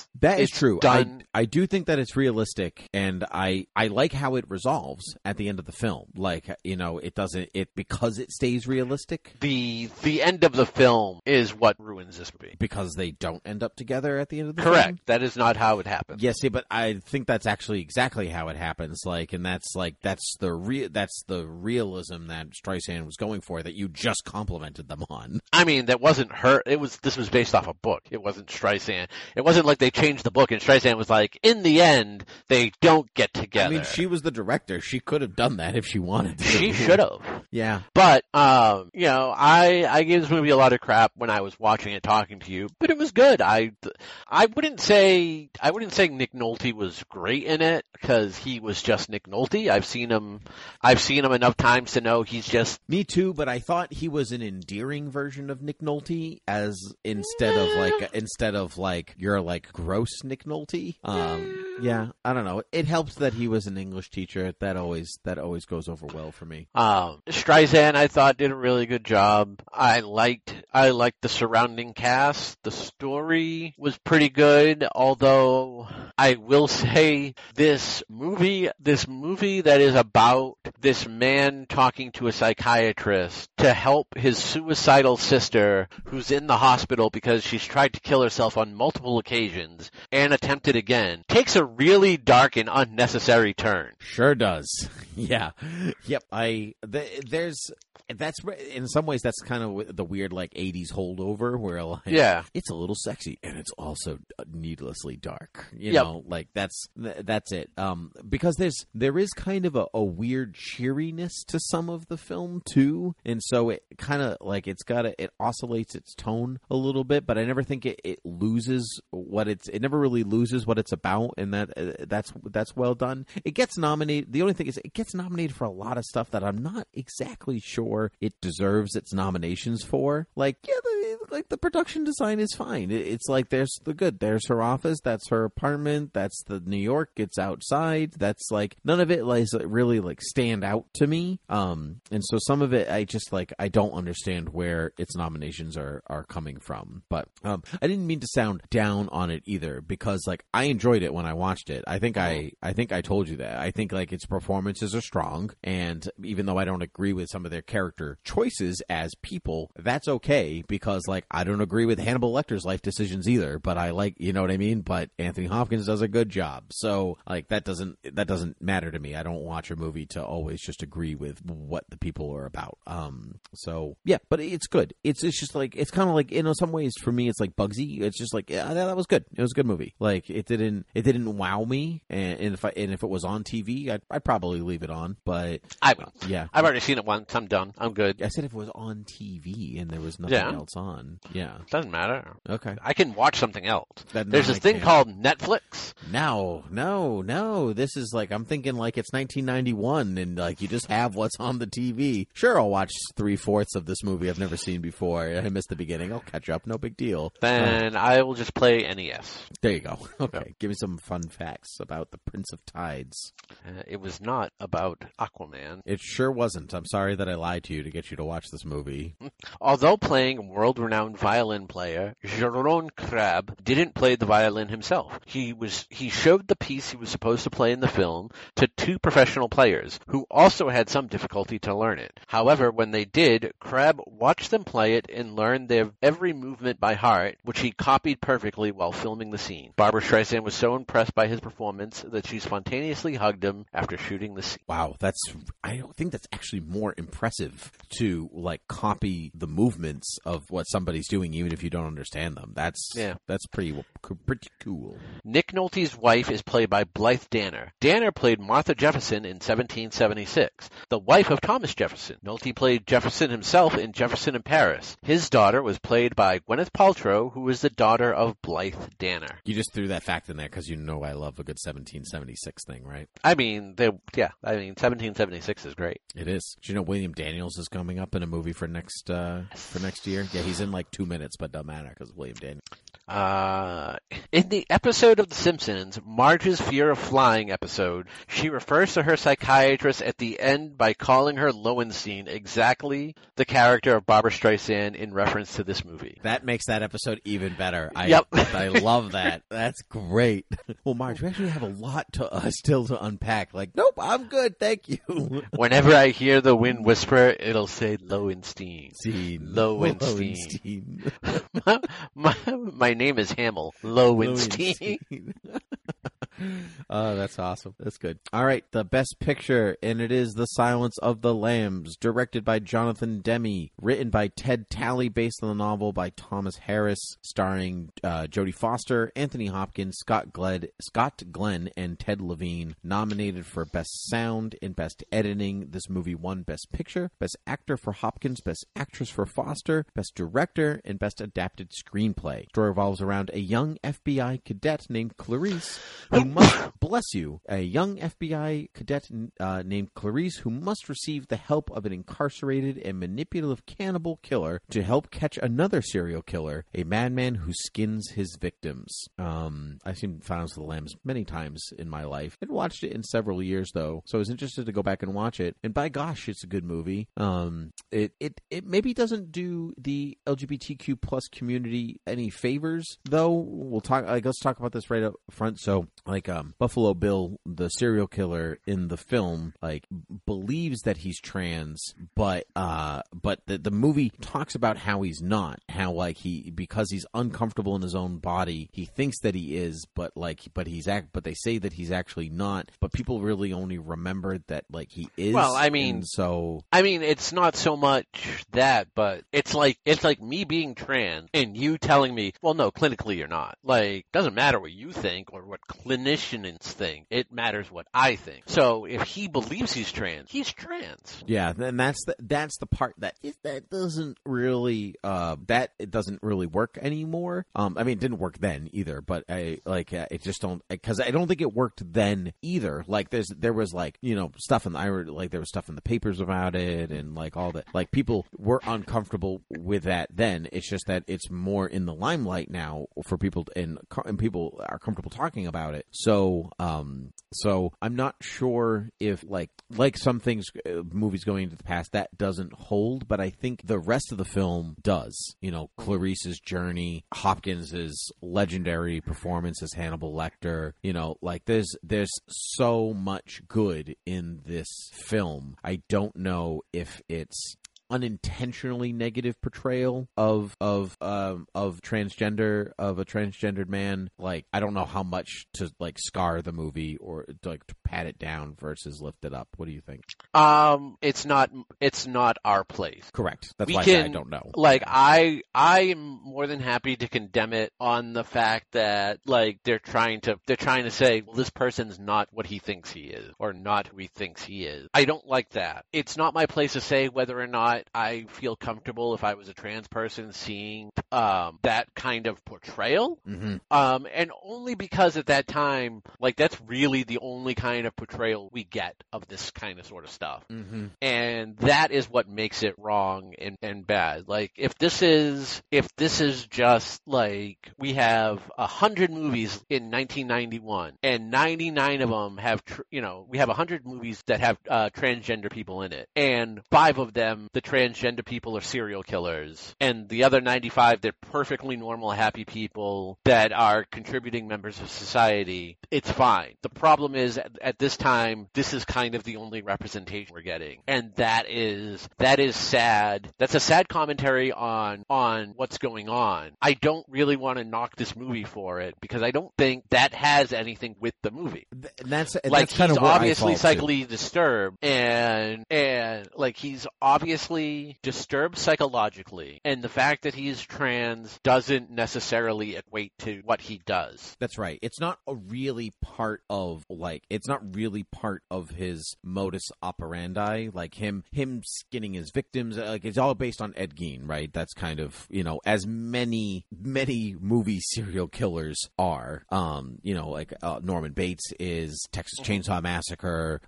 true. Done. I do think that it's realistic, and I like how it resolves at the end of the film. Like, you know, because it stays realistic. The end of the film is what ruins this movie, because they don't end up together at the end of the film. Correct. That is not how it happens. Yes, yeah, but I think that's actually exactly how it happens. Like, and that's the realism that Streisand was going for, that you just complimented them on. I mean, that wasn't her. This was based off a book. It wasn't Streisand. It wasn't like they changed the book and Streisand was like, in the end, they don't get together. I mean, she was the director. She could have done that if she wanted to. She should have. Yeah. But, you know, I gave this movie a lot of crap when I was watching it, talking to you, but it was good. I wouldn't say Nick Nolte was great in it, because he was just Nick Nolte. I've seen him seen him enough times to know he's just... Me too, but I thought he was an endearing version of Nick Nolte, as instead of you're like gross Nick Nolte. Yeah, I don't know. It helps that he was an English teacher. That always goes over well for me. Streisand, I thought, did a really good job. I liked the surrounding cast. The story was pretty good, although I will say this movie that is about this man talking to a psychiatrist to help his suicidal sister who's in the hospital because she's tried to kill herself on multiple occasions and attempted again takes a really dark and unnecessary turn. Sure does. Yeah. Yep. That's in some ways that's kind of the weird like 80s holdover where like it's a little sexy and it's also needlessly dark. You know, like that's it. Because there is kind of a weird cheeriness to some of the film too, and so it kind of like it oscillates its tone a little bit, but I never think it loses what it's about, and that's well done. It gets nominated. The only thing is it gets nominated for a lot of stuff that I'm not exactly sure it deserves its nominations for. Like, yeah, the production design is fine. It's like there's the good. There's her office. That's her apartment. That's the New York. It's outside. That's like none of it like really like stand out to me. And so some of it I just like I don't understand where its nominations are coming from. But I didn't mean to sound down on it either, because like I enjoyed it when I watched it. I think I told you that. I think like its performances are strong, and even though I don't agree with some of their character choices as people, that's okay, because like I don't agree with Hannibal Lecter's life decisions either, but I like, you know what I mean, but Anthony Hopkins does a good job, so like that doesn't matter to me. I don't watch a movie to always just agree with what the people are about. So yeah, but it's good. It's just like it's kind of like, you know, some ways for me it's like Bugsy. It's just like, yeah, that was good. It was a good movie. Like it didn't wow me, and if it was on TV I'd probably leave it on, but I will. Yeah, I've already seen it once. I'm done. I'm good. I said if it was on TV and there was nothing else on. Yeah. Doesn't matter. Okay. I can watch something else. There's this thing called Netflix. No. This is like, I'm thinking like it's 1991 and like you just have what's on the TV. Sure, I'll watch 3/4 of this movie I've never seen before. I missed the beginning. I'll catch up. No big deal. Then I will just play NES. There you go. Okay. Yep. Give me some fun facts about The Prince of Tides. It was not about Aquaman. It sure wasn't. I'm sorry that I lied to you to get you to watch this movie. Although playing world-renowned violin player, Jeroen Krabbe didn't play the violin himself. He showed the piece he was supposed to play in the film to two professional players, who also had some difficulty to learn it. However, when they did, Krabbe watched them play it and learned their every movement by heart, which he copied perfectly while filming the scene. Barbra Streisand was so impressed by his performance that she spontaneously hugged him after shooting the scene. Wow, I don't think that's actually more impressive to like copy the movements of what somebody's doing even if you don't understand them. That's pretty cool. Nick Nolte's wife is played by Blythe Danner. Danner played Martha Jefferson in 1776, the wife of Thomas Jefferson. Nolte played Jefferson himself in Jefferson in Paris. His daughter was played by Gwyneth Paltrow, who is the daughter of Blythe Danner. You just threw that fact in there because you know I love a good 1776 thing, right? I mean, 1776 is great. It is. Do you know William Daniels is coming up in a movie for next year? Yeah, he's in like 2 minutes, but doesn't matter because William Daniels. In the episode of The Simpsons, Marge's Fear of Flying episode, she refers to her psychiatrist at the end by calling her Lowenstein, exactly the character of Barbra Streisand in reference to this movie. That makes that episode even better. I love that. That's great. Well, Marge, we actually have a lot to still to unpack. Like, nope, I'm good, thank you. Whenever I hear the wind whisper, it'll say Lowenstein. Lowenstein. My name is Hamill. Lowenstein. Oh, that's awesome. That's good. All right, the best picture, and it is The Silence of the Lambs, directed by Jonathan Demme, written by Ted Talley, based on the novel by Thomas Harris, starring Jodie Foster, Anthony Hopkins, Scott Glenn, and Ted Levine. Nominated for Best Sound and Best Editing. This movie won Best Picture, Best Actor for Hopkins, Best Actress for Foster, Best Director, and Best Adapted Screenplay. The story revolves around a young FBI cadet named Clarice who must bless you, a young FBI cadet named Clarice, who must receive the help of an incarcerated and manipulative cannibal killer to help catch another serial killer, a madman who skins his victims. I've seen Silence of the Lambs many times in my life. I hadn't watched it in several years, though, so I was interested to go back and watch it. And by gosh, it's a good movie. It maybe doesn't do the LGBTQ plus community any favors, though. We'll talk. Let's talk about this right up front. So, Buffalo Bill, the serial killer in the film, believes that he's trans, but the movie talks about how he's not. How because he's uncomfortable in his own body, he thinks that he is, but they say that he's actually not. But people really only remember that he is. Well, it's not so much that, but it's like me being trans and you telling me, well, no, clinically you're not. Doesn't matter what you think or what clinicians think. It matters what I think. So if he believes he's trans, he's trans. Yeah, and that's the part that it doesn't really work anymore. It didn't work then either, but I don't think it worked then either. There was stuff in the papers about it and all that. People were uncomfortable with that then. It's just that it's more in the limelight now for people, and people are comfortable talking about it. So I'm not sure if some things, movies going into the past, that doesn't hold, but I think the rest of the film does. Clarice's journey, Hopkins's legendary performance as Hannibal Lecter, there's so much good in this film. I don't know if it's unintentionally negative portrayal of a transgendered man. I don't know how much to scar the movie or to pat it down versus lift it up. What do you think? It's not our place. Correct. That's why I say I don't know. I am more than happy to condemn it on the fact that they're trying to say, well, this person's not what he thinks he is or not who he thinks he is. I don't like that. It's not my place to say whether or not I feel comfortable if I was a trans person seeing that kind of portrayal. Mm-hmm. And only because at that time, that's really the only kind of portrayal we get of this kind of sort of stuff. Mm-hmm. And that is what makes it wrong and bad. If this is just we have 100 movies in 1991 and 99 of them have, we have 100 movies that have transgender people in it, and 5 of them, the transgender people, are serial killers, and the other 95, they're perfectly normal, happy people that are contributing members of society, it's fine. The problem is, at this time, this is kind of the only representation we're getting, and that is sad. That's a sad commentary on what's going on. I don't really want to knock this movie for it, because I don't think that has anything with the movie. That's kind of where I fall, psychically disturbed, and he's obviously disturbed psychologically, and the fact that he is trans doesn't necessarily equate to what he does. That's right. It's not really part of his modus operandi. Him skinning his victims, it's all based on Ed Gein, right? That's kind of, as many movie serial killers are. Norman Bates is Texas Chainsaw Massacre,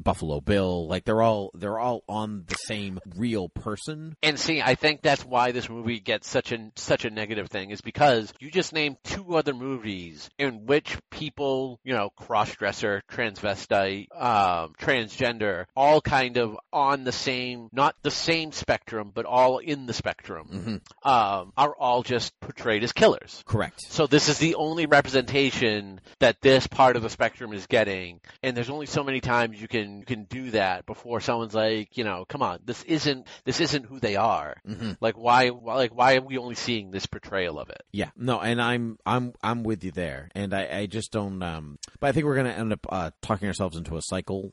Buffalo Bill. They're all on the same real person. And see, I think that's why this movie gets such a negative thing, is because you just named 2 other movies in which people, cross-dresser, transvestite, transgender, all kind of on the same, not the same spectrum, but all in the spectrum, mm-hmm. Are all just portrayed as killers. Correct. So this is the only representation that this part of the spectrum is getting, and there's only so many times you can do that before someone's come on, this isn't who they are. Mm-hmm. Why are we only seeing this portrayal of it? Yeah, no, and I'm with you there, and I just don't. But I think we're gonna end up talking ourselves into a cycle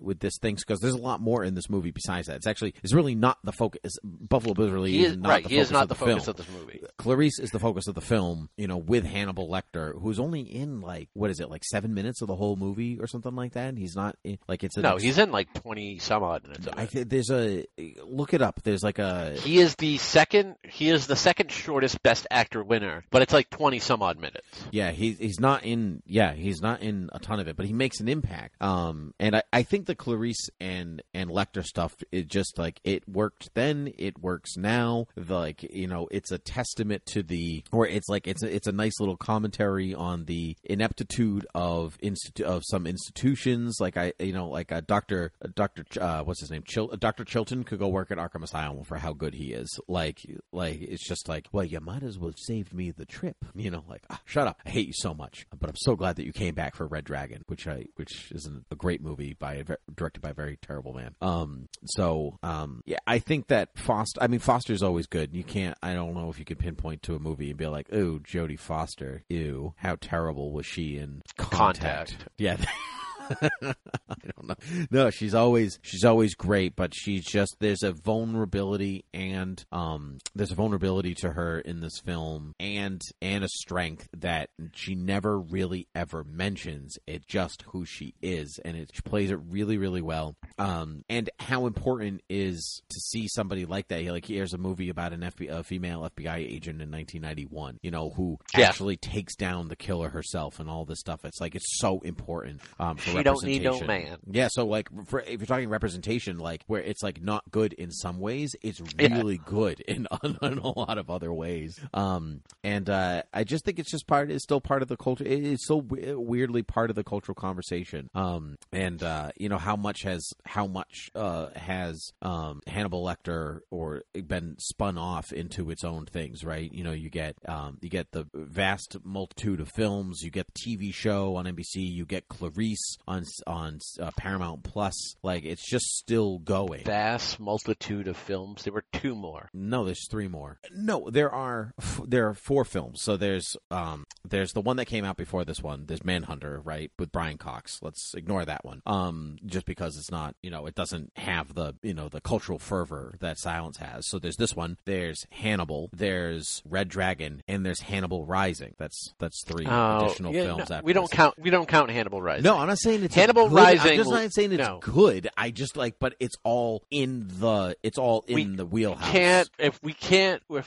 with this thing, because there's a lot more in this movie besides that. It's really not the focus. Buffalo Bill really is not the focus of the film. Clarice is the focus of the film, you know, with Hannibal Lecter, who's only in, like, what is it, like 7 minutes of the whole movie or something like that? He's not in, like, it's... No, he's in, like, 20-some-odd minutes. I think there's a... Look it up. There's, like, a... He is the second shortest Best Actor winner, but it's, like, 20-some-odd minutes. Yeah, he's not in a ton of it, but he makes an impact. And I think the Clarice and Lecter stuff, it just, like, it worked then, it works now. Like, you know, it's a testament to the... Or it's, like, it's a nice little commentary on the ineptitude of some institutions. Like, Dr. Chilton could go work at Arkham Asylum for how good he is. Like it's just like, well, you might as well have saved me the trip. You know, like, shut up. I hate you so much, but I'm so glad that you came back for Red Dragon, which is a great movie directed by a very terrible man. Yeah, I think that Foster's always good. You can't... I don't know if you could pinpoint to a movie and be like, ooh, Jodie Foster. Ew, how terrible was she in Contact? Yeah. I don't know. No, she's always great, but she's just... there's a vulnerability to her in this film, and a strength that she never really ever mentions. It's just who she is, and she plays it really, really well. And how important is to see somebody like that? Like, here's a movie about a female FBI agent in 1991, you know, who actually takes down the killer herself and all this stuff. It's like, it's so important. You don't need no man. Yeah, so, like, if you're talking representation, like, where it's, like, not good in some ways, it's really good in a lot of other ways. I just think it's still part of the culture. It's so weirdly part of the cultural conversation. You know, how much has Hannibal Lecter or been spun off into its own things, right? You know, you get the vast multitude of films, you get the TV show on NBC, you get Clarice on Paramount Plus. Like, it's just still going. Vast multitude of films. There were two more. No, there's three more. No, there are four films. So there's the one that came out before this one. There's Manhunter, right, with Brian Cox. Let's ignore that one. Just because it's not, you know, it doesn't have the, you know, the cultural fervor that Silence has. So there's this one. There's Hannibal. There's Red Dragon, and there's Hannibal Rising. That's three additional films. No, after we don't count Hannibal Rising. No, I'm not saying it's Hannibal Rising. I'm just not saying it's good. I just like, but it's all in the wheelhouse. If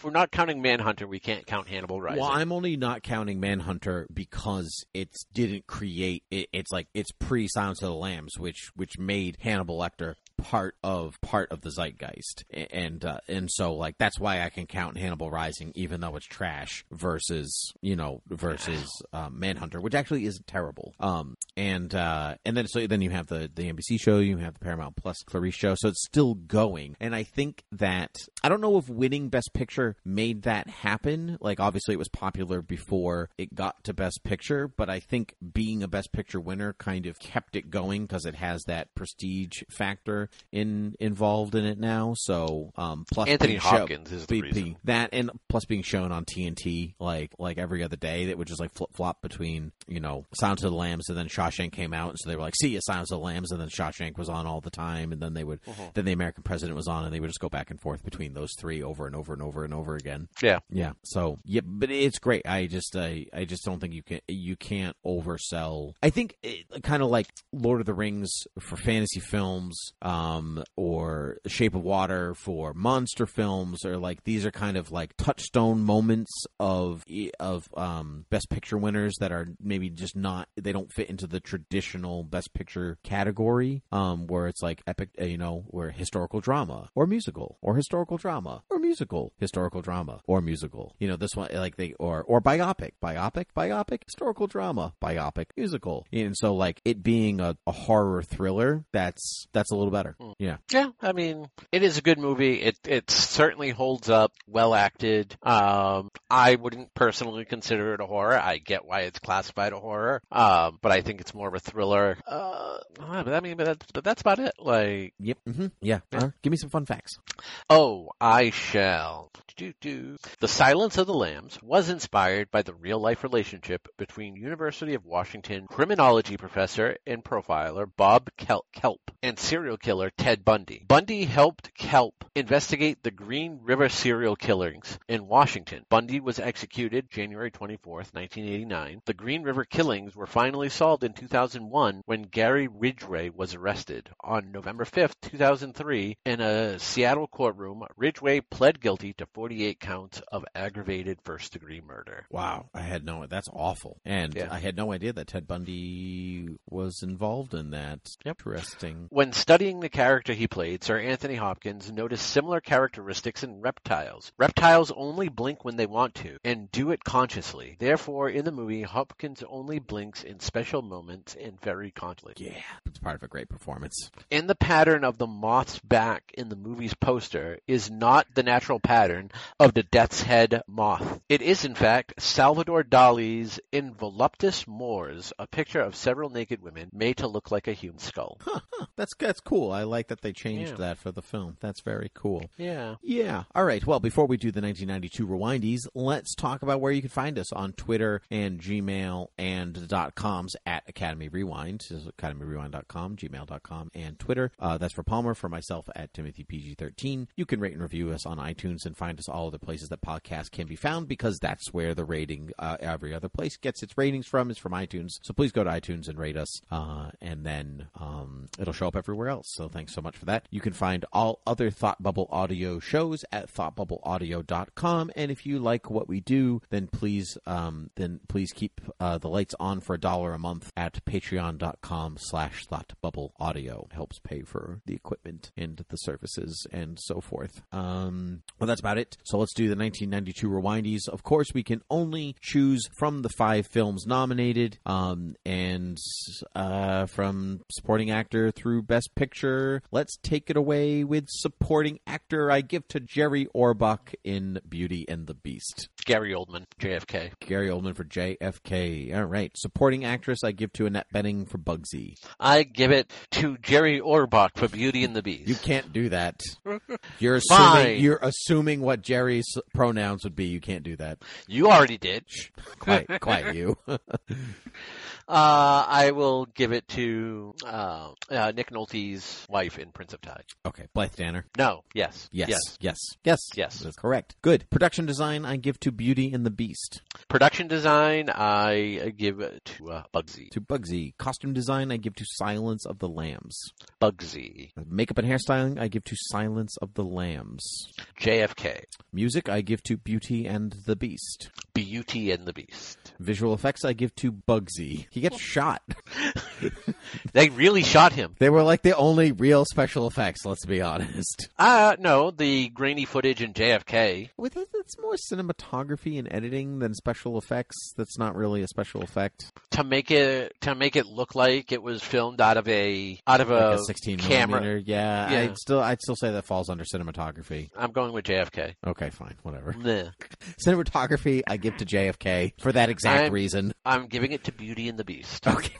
we're not counting Manhunter, we can't count Hannibal Rising. Well, I'm only not counting Manhunter because it didn't create it. It's like, it's pre Silence of the Lambs, which made Hannibal Lecter part of the zeitgeist, and so, like, that's why I can count Hannibal Rising, even though it's trash, versus Manhunter, which actually isn't terrible. And then you have the NBC show, you have the Paramount Plus Clarice show, so it's still going. And I think that, I don't know if winning Best Picture made that happen. Like, obviously it was popular before it got to Best Picture, but I think being a Best Picture winner kind of kept it going because it has that prestige factor involved in it now. So plus Anthony Hopkins is the reason. That, and plus being shown on TNT like every other day, that would just like flip flop between, you know, Silence of the Lambs, and then Shawshank came out, and so they were like, see you, Silence of the Lambs, and then Shawshank was on all the time, and then they would then The American President was on, and they would just go back and forth between those three over and over and over and over again. Yeah. So yeah, but it's great. I just don't think you can't oversell. I think kind of like Lord of the Rings for fantasy films, or Shape of Water for monster films, or like, these are kind of like touchstone moments of Best Picture winners that are maybe just not, they don't fit into the traditional Best Picture category, where it's like epic, you know, where historical drama or musical or historical drama or musical, historical drama or musical, you know, this one, like they, or biopic, historical drama, biopic, musical. And so, like, it being a horror thriller, that's a little better. Yeah. I mean, it is a good movie. It certainly holds up, well acted. I wouldn't personally consider it a horror. I get why it's classified a horror, but I think it's more of a thriller. But that's about it. Like, yep. Mm-hmm. Yeah. Give me some fun facts. Oh, I shall. The Silence of the Lambs was inspired by the real life relationship between University of Washington criminology professor and profiler Bob Kelp and serial killer killer, Ted Bundy. Bundy helped Kelp investigate the Green River serial killings in Washington. Bundy was executed January 24th, 1989. The Green River killings were finally solved in 2001 when Gary Ridgway was arrested. On November 5th, 2003, in a Seattle courtroom, Ridgway pled guilty to 48 counts of aggravated first-degree murder. Wow. I had no... That's awful. And yeah. I had no idea that Ted Bundy was involved in that. Yep. Interesting. When studying the character he played, Sir Anthony Hopkins noticed similar characteristics in reptiles. Reptiles only blink when they want to, and do it consciously. Therefore, in the movie, Hopkins only blinks in special moments and very consciously. Yeah. It's part of a great performance. And the pattern of the moth's back in the movie's poster is not the natural pattern of the death's head moth. It is, in fact, Salvador Dali's In Voluptas Moors, a picture of several naked women made to look like a human skull. Huh. That's cool. I like that they changed that for the film. That's very cool. Yeah. All right. Well, before we do the 1992 Rewindies, let's talk about where you can find us on Twitter and Gmail and .coms at Academy Rewind. AcademyRewind.com, Gmail.com, and Twitter. That's for Palmer, for myself at TimothyPG13. You can rate and review us on iTunes and find us all other places that podcasts can be found, because that's where the rating every other place gets its ratings from, is from iTunes. So please go to iTunes and rate us, and then it'll show up everywhere else. So thanks so much for that. You can find all other Thought Bubble Audio shows at thoughtbubbleaudio.com. And if you like what we do, then please keep the lights on for $1 a month at patreon.com/thoughtbubbleaudio. It helps pay for the equipment and the services and so forth. Well, that's about it. So let's do the 1992 Rewindies. Of course, we can only choose from the 5 films nominated, and from supporting actor through Best Picture. Let's take it away with supporting actor. I give to Jerry Orbach in Beauty and the Beast. Gary Oldman, JFK. Gary Oldman for JFK. All right. Supporting actress, I give to Annette Bening for Bugsy. I give it to Jerry Orbach for Beauty and the Beast. You can't do that. You're assuming what Jerry's pronouns would be. You can't do that. You already did. Quiet you. I will give it to Nick Nolte's wife in Prince of Tides. Okay. Blythe Danner. No. Yes. That's correct. Good. Production design, I give to Beauty and the Beast. Production design, I give to Bugsy. To Bugsy. Costume design, I give to Silence of the Lambs. Bugsy. Makeup and hairstyling, I give to Silence of the Lambs. JFK. Music, I give to Beauty and the Beast. Beauty and the Beast. Visual effects, I give to Bugsy. He gets shot. They really shot him. They were like the only real special effects, let's be honest. No, the grainy footage in JFK. It's more cinematography and editing than special effects. That's not really a special effect. To make it look like it was filmed out of a 16 camera. Yeah, yeah. I'd still say that falls under cinematography. I'm going with JFK. Okay, fine, whatever. Nah. Cinematography, I give to JFK for that exact reason. I'm giving it to Beauty and the Beast. Okay.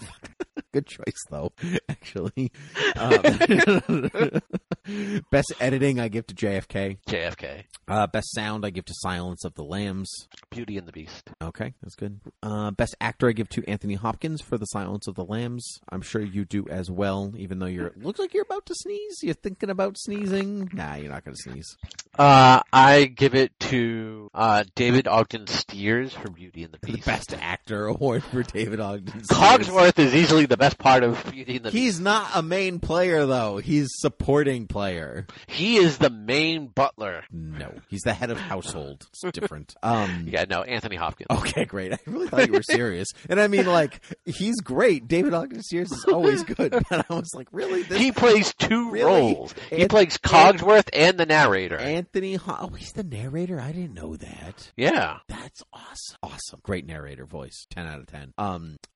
Good choice, though, actually. Best editing, I give to JFK. JFK. Best sound, I give to Silence of the Lambs. Beauty and the Beast. Okay, that's good. Best actor, I give to Anthony Hopkins for The Silence of the Lambs. I'm sure you do as well, even though looks like you're about to sneeze. You're thinking about sneezing. Nah, you're not going to sneeze. I give it to David Ogden Stiers for Beauty and the Beast. The Best Actor award for David Ogden Stiers. Cogsworth is easily the best part of Beauty and the Beast. He's not a main player, though. He's supporting player. He is the main butler. No, he's the head of household. It's different. Anthony Hopkins. Okay, great. I really thought you were serious. And I mean, like, he's great. David Ogden Stiers is always good. But I was like, really? He plays two roles. He plays Cogsworth and the narrator. He's the narrator? I didn't know that. Yeah. That's awesome. Awesome. Great narrator voice. 10 out of 10.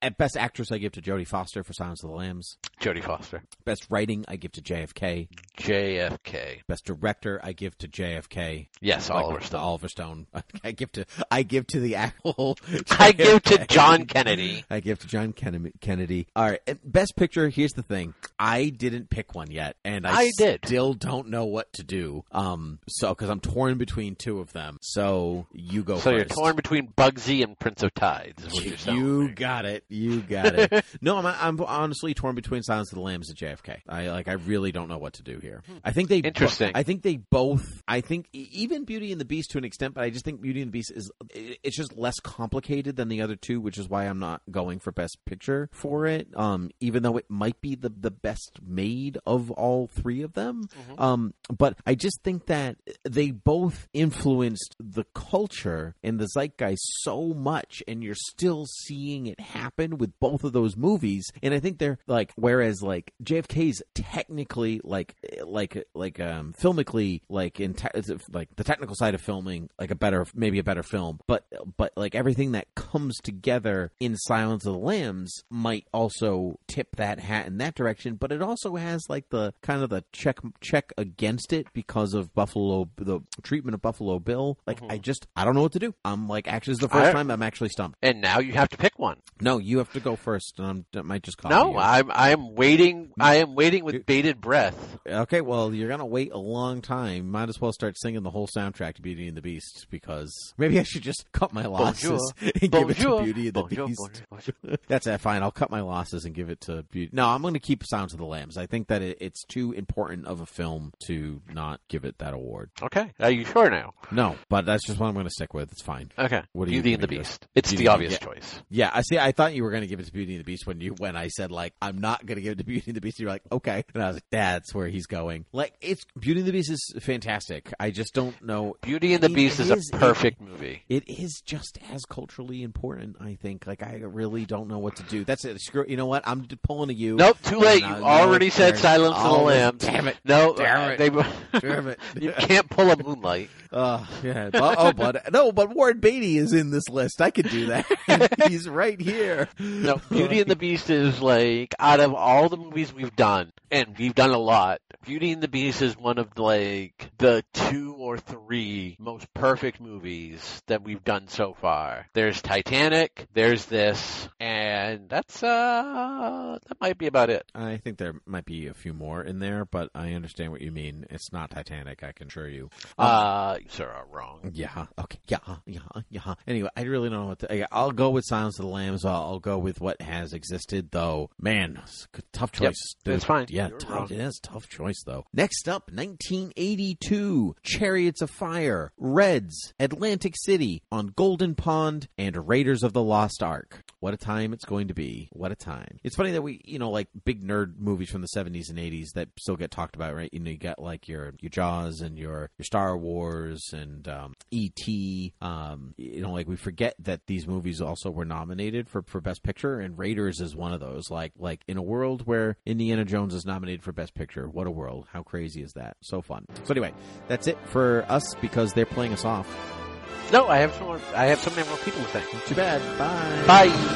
At Best Actress, I give to Jodie Foster for Silence of the Lambs. Jodie Foster. Best writing, I give to JFK. JFK. Best director, I give to JFK. Yes, Oliver Stone. Oliver Stone. I give to the actual JFK. I give to John Kennedy. I give to John Kennedy. All right, best picture. Here's the thing: I didn't pick one yet, and I still don't know what to do. So because I'm torn between two of them. So you go. So first. You're torn between Bugsy and Prince of Tides. You got it. No, I'm honestly torn between Silence of the Lambs and JFK. I really don't know what to do here. I think they interesting. I think even Beauty and the Beast to an extent, but I just think Beauty and the Beast it's just less complicated than the other two, which is why I'm not going for Best Picture for it. Even though it might be the best made of all three of them, mm-hmm. But I just think that they both influenced the culture and the zeitgeist so much, and you're still seeing it happen with both of those movies. And I think they're like, whereas like JFK's technically filmically like the technical side of filming, like maybe a better film, but like everything that comes together in Silence of the Lambs might also tip that hat in that direction, but it also has like the kind of the check against it because of the treatment of Buffalo Bill. Like mm-hmm. I don't know what to do. I'm like, actually this is the first time I'm actually stumped. And now you have to pick one. No, you have to go first. And I might just call you. No, I'm waiting. I am waiting with bated breath. Okay, well, you're going to wait a long time. Might as well start singing the whole soundtrack to Beauty and the Beast, because maybe I should just cut my losses and give it to Beauty and the Beast. Bonjour. That's it. Fine. I'll cut my losses and give it to Beauty. No, I'm going to keep Sounds of the Lambs. I think that it's too important of a film to not give it that award. Okay. Are you sure now? No, but that's just what I'm going to stick with. It's fine. Okay. What Beauty and the Beast. It's the obvious choice. Yeah. I see. I thought you were going to give it to Beauty and the Beast when I said, like, I'm not going to give it to Beauty and the Beast. You're like, okay. And I was like, that's where he's going. Like, it's Beauty and the Beast is fantastic. I just don't know. Beauty and the Beast is a perfect movie. It is just as culturally important, I think. Like, I really don't know what to do. That's it. Screw it. You know what? I'm pulling a you. Nope, too late. You already said Silence of the Lambs. Damn it. No, damn it. You can't pull a Moonlight. Yeah. Oh, but no, but Warren Beatty is in this list. I could do that. He's right here. No, Beauty and the Beast is like, out of all the movies we've done, and we've done a lot, Beauty and the Beast is one of like the 2 or 3 most perfect movies that we've done so far. There's Titanic, there's this, and that's that might be about it. I think there might be a few more in there, but I understand what you mean. It's not Titanic, I can assure you. You sir are wrong. Yeah. Okay. Yeah. Anyway, I really don't know what to... I'll go with Silence of the Lambs. I'll go with what has existed, though. Man, tough choice. Yep, it's fine. Yeah, it is a tough choice, though. Next up, 1982, Chariots of Fire, Reds, Atlantic City, On Golden Pond, and Raiders of the Lost Ark. What a time it's going to be. What a time. It's funny that we, you know, like big nerd movies from the 70s and 80s that still get talked about, right? You know, you got like your Jaws and your Star Wars and E.T. You know, like we forget that these movies also were nominated for Best Picture, and Raiders is one of those. Like in a world where Indiana Jones is nominated for Best Picture, what a world. How crazy is that? So fun. So anyway, that's it for us because they're playing us off. No, I have so many more people to thank. Too bad. Bye. Bye.